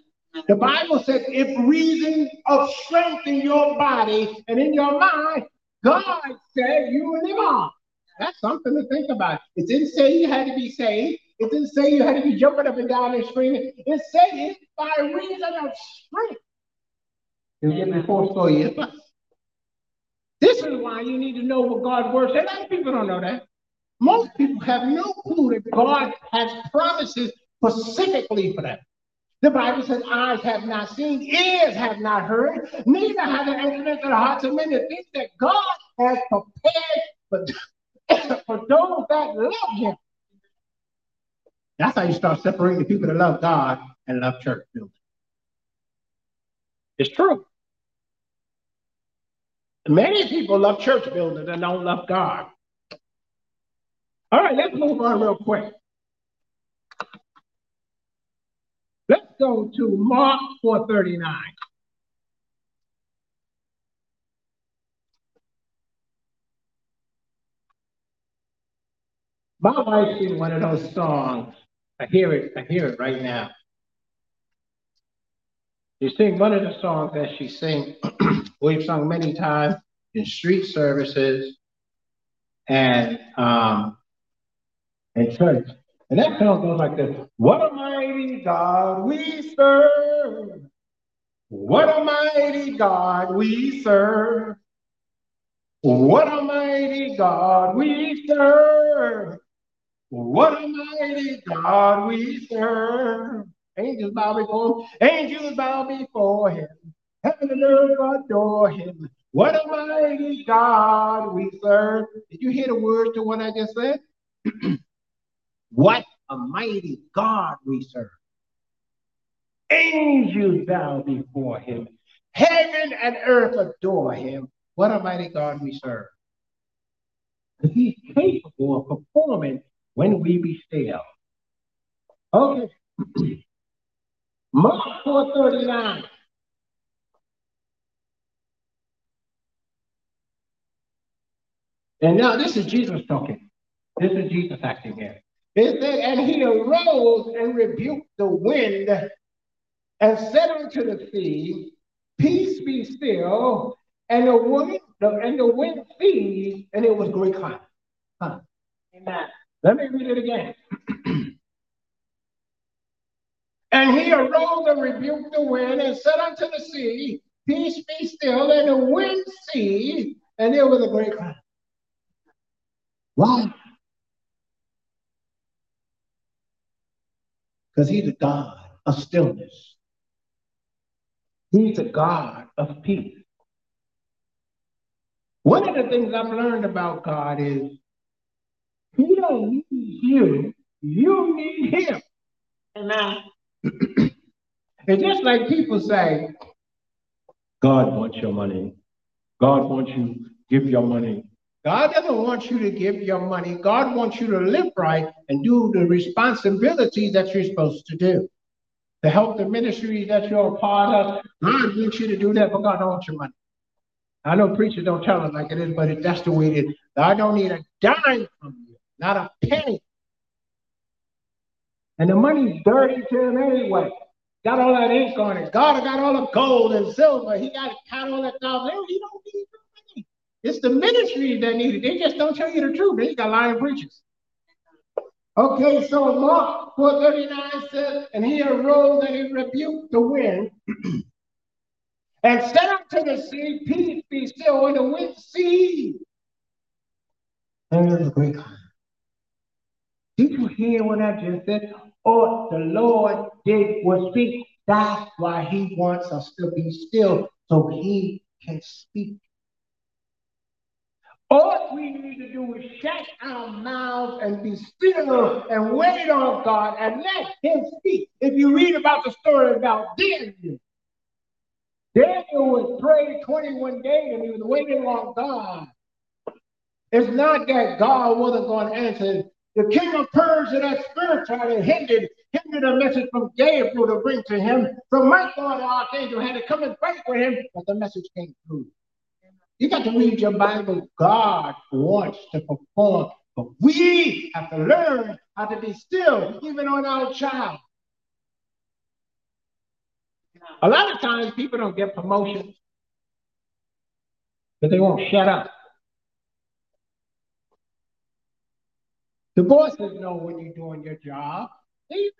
The Bible says, if reason of strength in your body and in your mind, God said you live on. That's something to think about. It didn't say you had to be saved. It didn't say you had to be jumping up and down and screaming. It said it by reason of strength. You'll get me fourscore years. This is why you need to know what God's word says. A lot of people don't know that. Most people have no clue that God has promises specifically for them. The Bible says, eyes have not seen, ears have not heard, neither have it entered into the hearts of men the things that God has prepared for, for those that love Him. That's how you start separating the people that love God and love church building. It's true. Many people love church building and don't love God. All right, let's move on real quick. Let's go to Mark four thirty-nine. My wife sings one of those songs. I hear it, I hear it right now. You sing one of the songs that she sings, we've sung many times in street services and um, in church. And that song goes like this. What a mighty God we serve. What a mighty God we serve. What a mighty God we serve. What a mighty God we serve. Angels bow before Him. Angels bow before Him. Heaven and earth adore Him. What a mighty God we serve. Did you hear the words to what I just said? What a mighty God we serve. Angels bow before Him. Heaven and earth adore Him. What a mighty God we serve. Because He's capable of performing when we be still. Okay. Mark four thirty-nine. And now this is Jesus talking. This is Jesus acting here. It said, and he arose and rebuked the wind and said unto the sea, peace be still. And the wind, the, and the wind ceased, and it was great calm. Huh. Amen. Let me read it again. And he arose and rebuked the wind and said unto the sea, peace be still. And the wind ceased, and it was a great calm. Why? Because he's a God of stillness. He's a God of peace. One of the things I've learned about God is he don't need you, you need him. Amen. And just like people say, God wants your money. God wants you to give your money. God doesn't want you to give your money. God wants you to live right and do the responsibilities that you're supposed to do. To help the ministry that you're a part of, God wants you to do that, but God don't want your money. I know preachers don't tell it like it is, but it, that's the way it is. I don't need a dime from you, not a penny. And the money's dirty to him anyway. Got all that ink on it. God got all the gold and silver. He got, got all that stuff. He don't need your money. It's the ministry that need it. They just don't tell you the truth. They got lying preachers. Okay, so Mark four thirty-nine says, and he arose and he rebuked the wind and said unto the sea, peace be still, and the wind ceased. And it was a great calm. Did you hear what I just said? Or the Lord did was speak. That's why he wants us to be still, so he can speak. All we need to do is shut our mouths and be still and wait on God and let him speak. If you read about the story about Daniel, Daniel was praying twenty-one days and he was waiting on God. It's not that God wasn't going to answer. The king of Persia, that spiritually hindered, hindered a message from Gabriel to bring to him. From Michael and the archangel had to come and fight with him, but the message came through. You got to read your Bible. God wants to perform, but we have to learn how to be still, even on our child. A lot of times people don't get promotions, but they won't shut up. The bosses know when you're doing your job. They even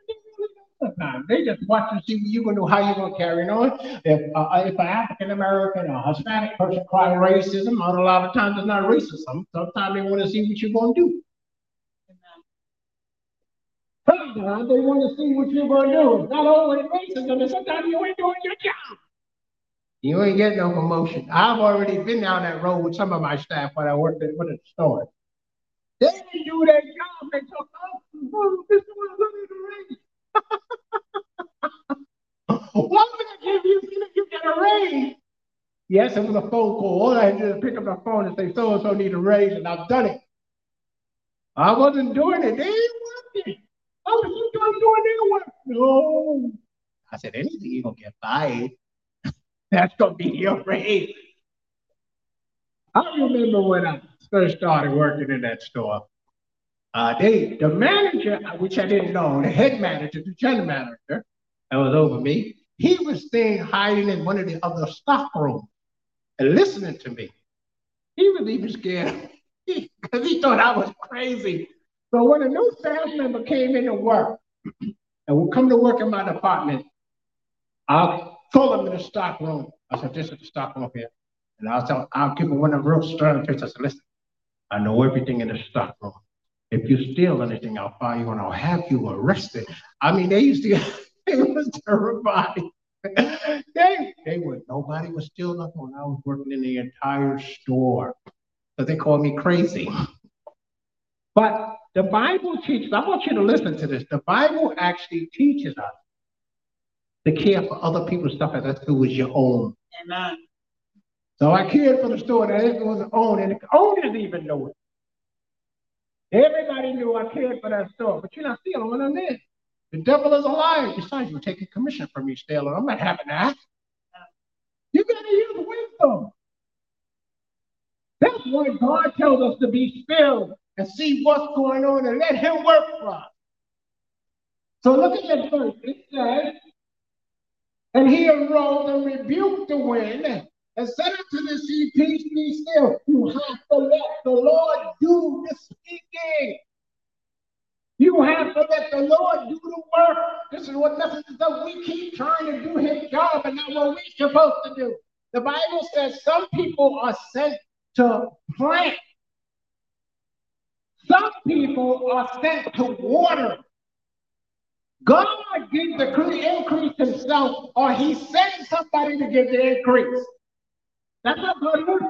Sometimes. They just watch and see you gonna know how you're going to carry it on. If, uh, if an African-American or Hispanic person cries racism, a lot of times it's not racism. Sometimes they want to see what you're going to do. Sometimes they want to see what you're going to do. It's not always racism, and sometimes you ain't doing your job. You ain't getting no promotion. I've already been down that road with some of my staff when I worked at with a store. They didn't do their job. They took off. Oh, this one's running the race. Why would I give you, you, you get a raise? Yes, it was a phone call. All I had to do was pick up the phone and say, so-and-so need a raise, and I've done it. I wasn't doing it. They ain't working. I was just doing their work. No. I said, anything you're going to get fired, that's going to be your raise. I remember when I first started working in that store. Uh, they, the manager, which I didn't know, the head manager, the general manager that was over me, he was staying hiding in one of the other stock rooms and listening to me. He was even scared because he thought I was crazy. So when a new staff member came in to work and would come to work in my department, I'll pull him in the stock room. I said, this is the stock room here. And I'll tell, I'll give him one of the real stern face. I said, listen, I know everything in the stock room. If you steal anything, I'll fire you and I'll have you arrested. I mean, they used to, it was terrifying. they, they would, nobody was stealing nothing when I was working in the entire store. So they called me crazy. But the Bible teaches, I want you to listen to this. The Bible actually teaches us to care for other people's stuff as if it was your own. Amen. So I cared for the store as if it was own, and the owner didn't even know it. Everybody knew I cared for that store, but you're not stealing when I'm there. The devil is a liar. Besides, you're taking commission from me, stealing. I'm not having that. You got to use wisdom. That's why God tells us to be still and see what's going on and let him work for us. So look at that verse. It says, and he arose and rebuked the wind and said unto the sea, peace be still. You have to let the Lord do the speaking. You have to let the Lord do the work. This is what nothing is done. We keep trying to do his job and not what we're supposed to do. The Bible says some people are sent to plant. Some people are sent to water. God gives the increase himself, or he sends somebody to give the increase. That's not God works.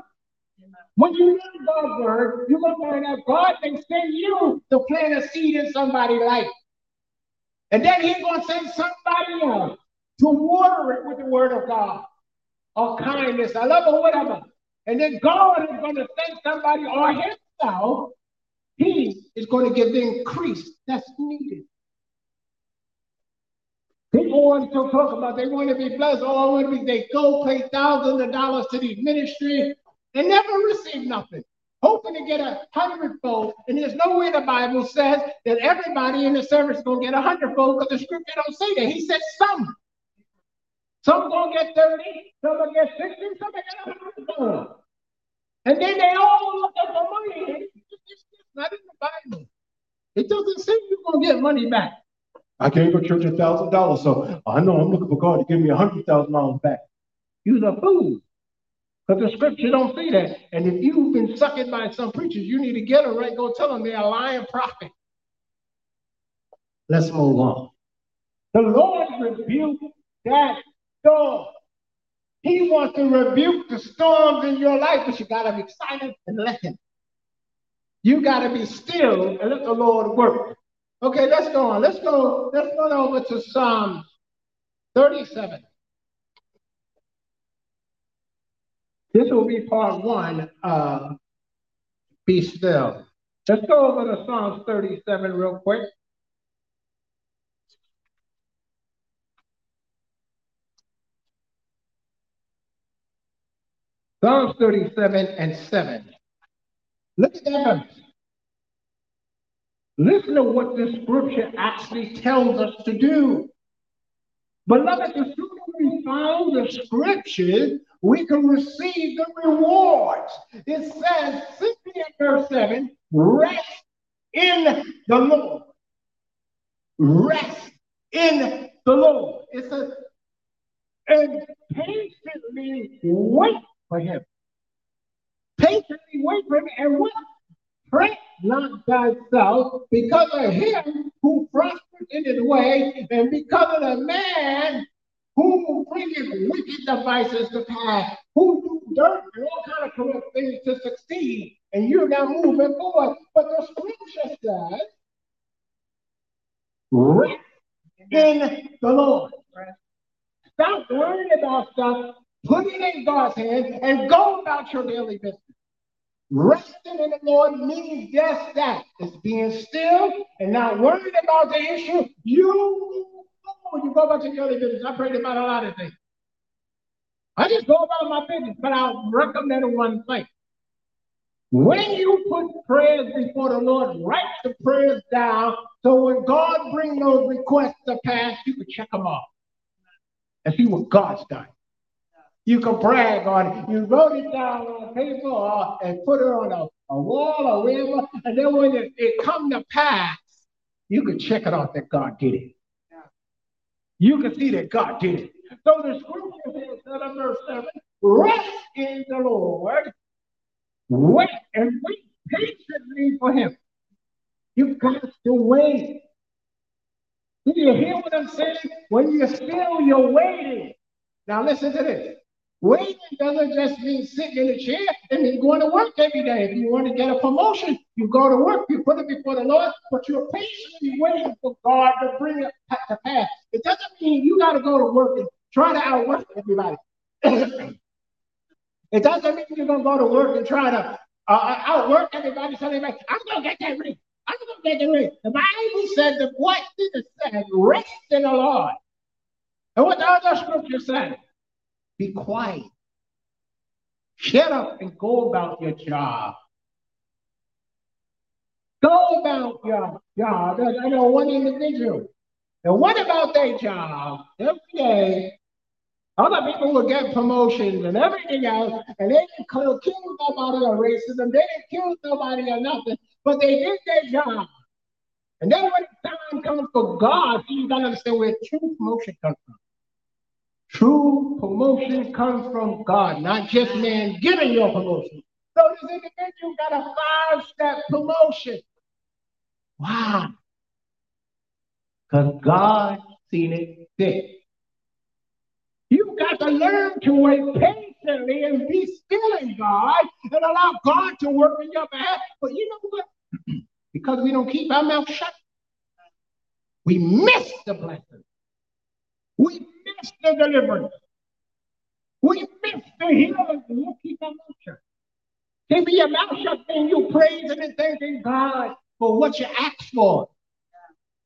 When you learn God's word, you're going to find out God can send you to plant a seed in somebody's life. And then he's going to send somebody else to water it with the word of God, or kindness, or love, or whatever. And then God is going to send somebody or himself. He is going to give the increase that's needed. People want to talk about they want to be blessed. All want to be, they go pay thousands of dollars to these ministries and never receive nothing, hoping to get a hundredfold. And there's nowhere the Bible says that everybody in the service is going to get a hundredfold, because the scripture don't say that. He said some. Some going to get thirty, some going to get sixty, some going to get a hundredfold. And then they all look at the money. It's not in the Bible. It doesn't say you're going to get money back. I gave a church a thousand dollars, so I know I'm looking for God to give me a hundred thousand dollars back. You're a fool, because the scripture don't say that. And if you've been sucking by some preachers, you need to get them right. Go tell them they're a lying prophet. Let's move on. The Lord rebuked that storm. He wants to rebuke the storms in your life, but you gotta be silent and let him. You gotta be still and let the Lord work. Okay, let's go on. Let's go. Let's go over to Psalm thirty-seven. This will be part one. Uh, be still. Let's go over to Psalm thirty-seven real quick. Psalm thirty-seven and seven. Look at that verse. Listen to what the scripture actually tells us to do. Beloved, the sooner we find the scriptures, we can receive the rewards. It says, simply at verse seven, rest in the Lord. Rest in the Lord. It says, and patiently wait for him. Patiently wait for him and what? Fret not thyself, because of him who prospered in his way, and because of the man who bringeth wicked devices to pass, who do dirt and all kind of corrupt things to succeed, and you're now moving forward. But the scripture says, rest in the Lord. Stop worrying about stuff, put it in God's hands, and go about your daily business. Resting in the Lord means just that. It's being still and not worried about the issue. You, you go about your daily business. I prayed about a lot of things. I just go about my business, but I'll recommend one thing. When you put prayers before the Lord, write the prayers down, so when God brings those requests to pass, you can check them off and see what God's done. You can brag on it. You wrote it down on paper or, and put it on a, a wall or wherever. And then when it, it come to pass, you can check it off that God did it. Yeah. You can see that God did it. So the scripture says in verse seven, rest in the Lord. Wait and wait patiently for him. You've got to wait. Do you hear what I'm saying? When you're still, you're waiting. Now listen to this. Waiting doesn't just mean sitting in a chair. It means going to work every day. If you want to get a promotion, you go to work, you put it before the Lord, but you're patiently waiting for God to bring it to pass. It doesn't mean you got to go to work and try to outwork everybody. It doesn't mean you're going to go to work and try to uh, outwork everybody. So they're like, I'm going to get that ring. I'm going to get that ring. The Bible said the what did it say? Rest in the Lord. And what the other scripture said? Be quiet. Shut up and go about your job. Go about your job. I know one individual. And what about their job? Every day, other people will get promotions and everything else, and they didn't accuse nobody of racism. They didn't accuse nobody of nothing, but they did their job. And then when time comes for God, you got to understand where true promotion comes from. True promotion comes from God, not just man giving your promotion. So this individual got a five-step promotion. Wow. Because God seen it fit. You got to learn to wait patiently and be still in God and allow God to work in your behalf. But you know what? Because we don't keep our mouth shut, we miss the blessing. We miss the deliverance. We miss the healing. We don't keep our mouth shut. Keep your mouth shut, and you praising and thanking God for what you asked for.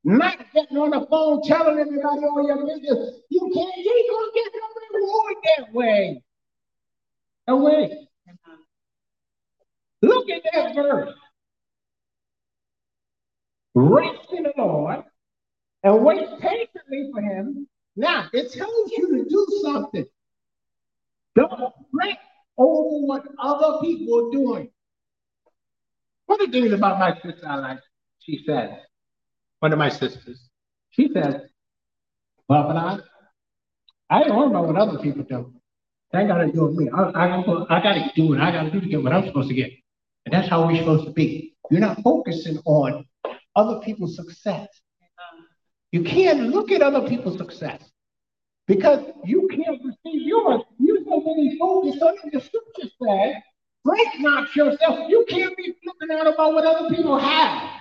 Not getting on the phone telling everybody all your business. You can't, you ain't gonna get no reward that way. No way. Look at that verse. Rest in the Lord and wait patiently for him. Now, it tells you to do something. Don't fret over what other people are doing. One of the things about my sister I like, she says, one of my sisters, she says, well, but I, I ain't worried about what other people do. That got to do with me. I, I, I got to do it. I got to do to get what I'm supposed to get. And that's how we're supposed to be. You're not focusing on other people's success. You can't look at other people's success because you can't receive yours. You're so many focused on it. The scripture said, break not yourself. You can't be flipping out about what other people have.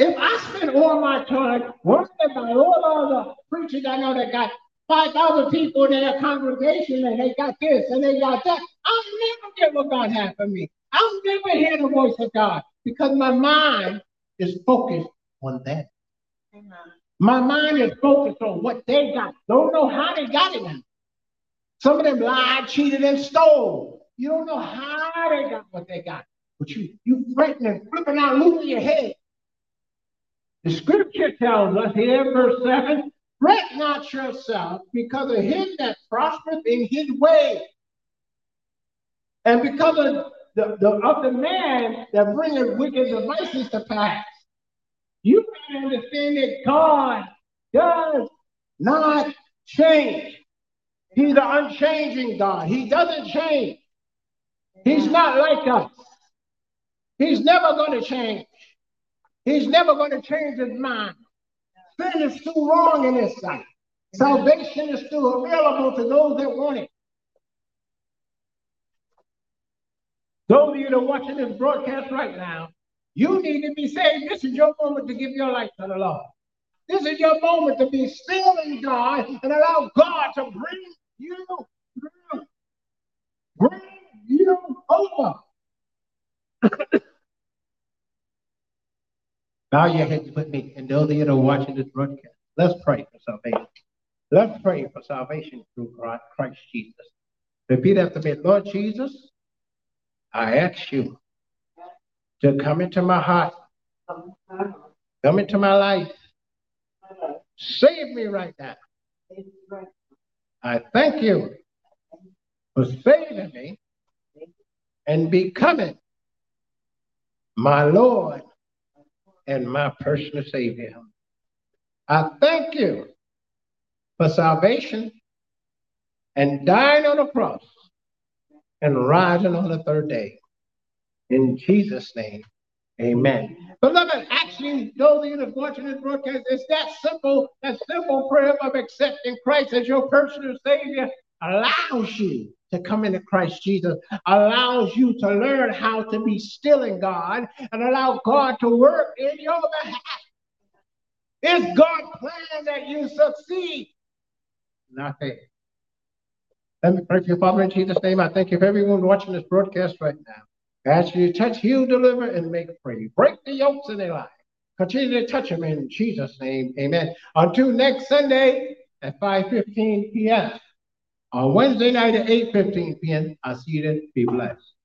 If I spend all my time worrying about all of the preachers I know that got five thousand people in their congregation and they got this and they got that, I'll never get what God has for me. I'll never hear the voice of God because my mind is focused on that. Amen. My mind is focused on what they got. Don't know how they got it now. Some of them lied, cheated, and stole. You don't know how they got what they got. But you, you fretting and flipping out, losing your head. The scripture tells us here, verse seven, fret not yourself because of him that prospereth in his way, and because of the, the, of the man that bringeth wicked devices to pass. You gotta understand that God does not change. He's the unchanging God. He doesn't change. He's not like us. He's never going to change. He's never going to change his mind. Sin is too wrong in his sight. Salvation is still available to those that want it. Those of you that are watching this broadcast right now, you need to be saved. This is your moment to give your life to the Lord. This is your moment to be still in God and allow God to bring you through. Bring you over. Bow your heads with me, and those of you that are watching this broadcast, let's pray for salvation. Let's pray for salvation through Christ Jesus. Repeat after me, Lord Jesus, I ask you to come into my heart, come into my life, save me right now. I thank you for saving me and becoming my Lord and my personal Savior. I thank you for salvation and dying on the cross and rising on the third day. In Jesus' name, amen. Beloved, actually, those of you that are watching this broadcast, it's that simple, that simple prayer of accepting Christ as your personal Savior allows you to come into Christ Jesus, allows you to learn how to be still in God and allow God to work in your behalf. It's God's plan that you succeed. Nothing. Let me pray for you, Father, in Jesus' name. I thank you for everyone watching this broadcast right now. I ask you to touch, heal, deliver, and make free. Break the yokes in their life. Continue to touch them in Jesus' name. Amen. Until next Sunday at five fifteen p m On Wednesday night at eight fifteen p m, I'll see you then. Be blessed.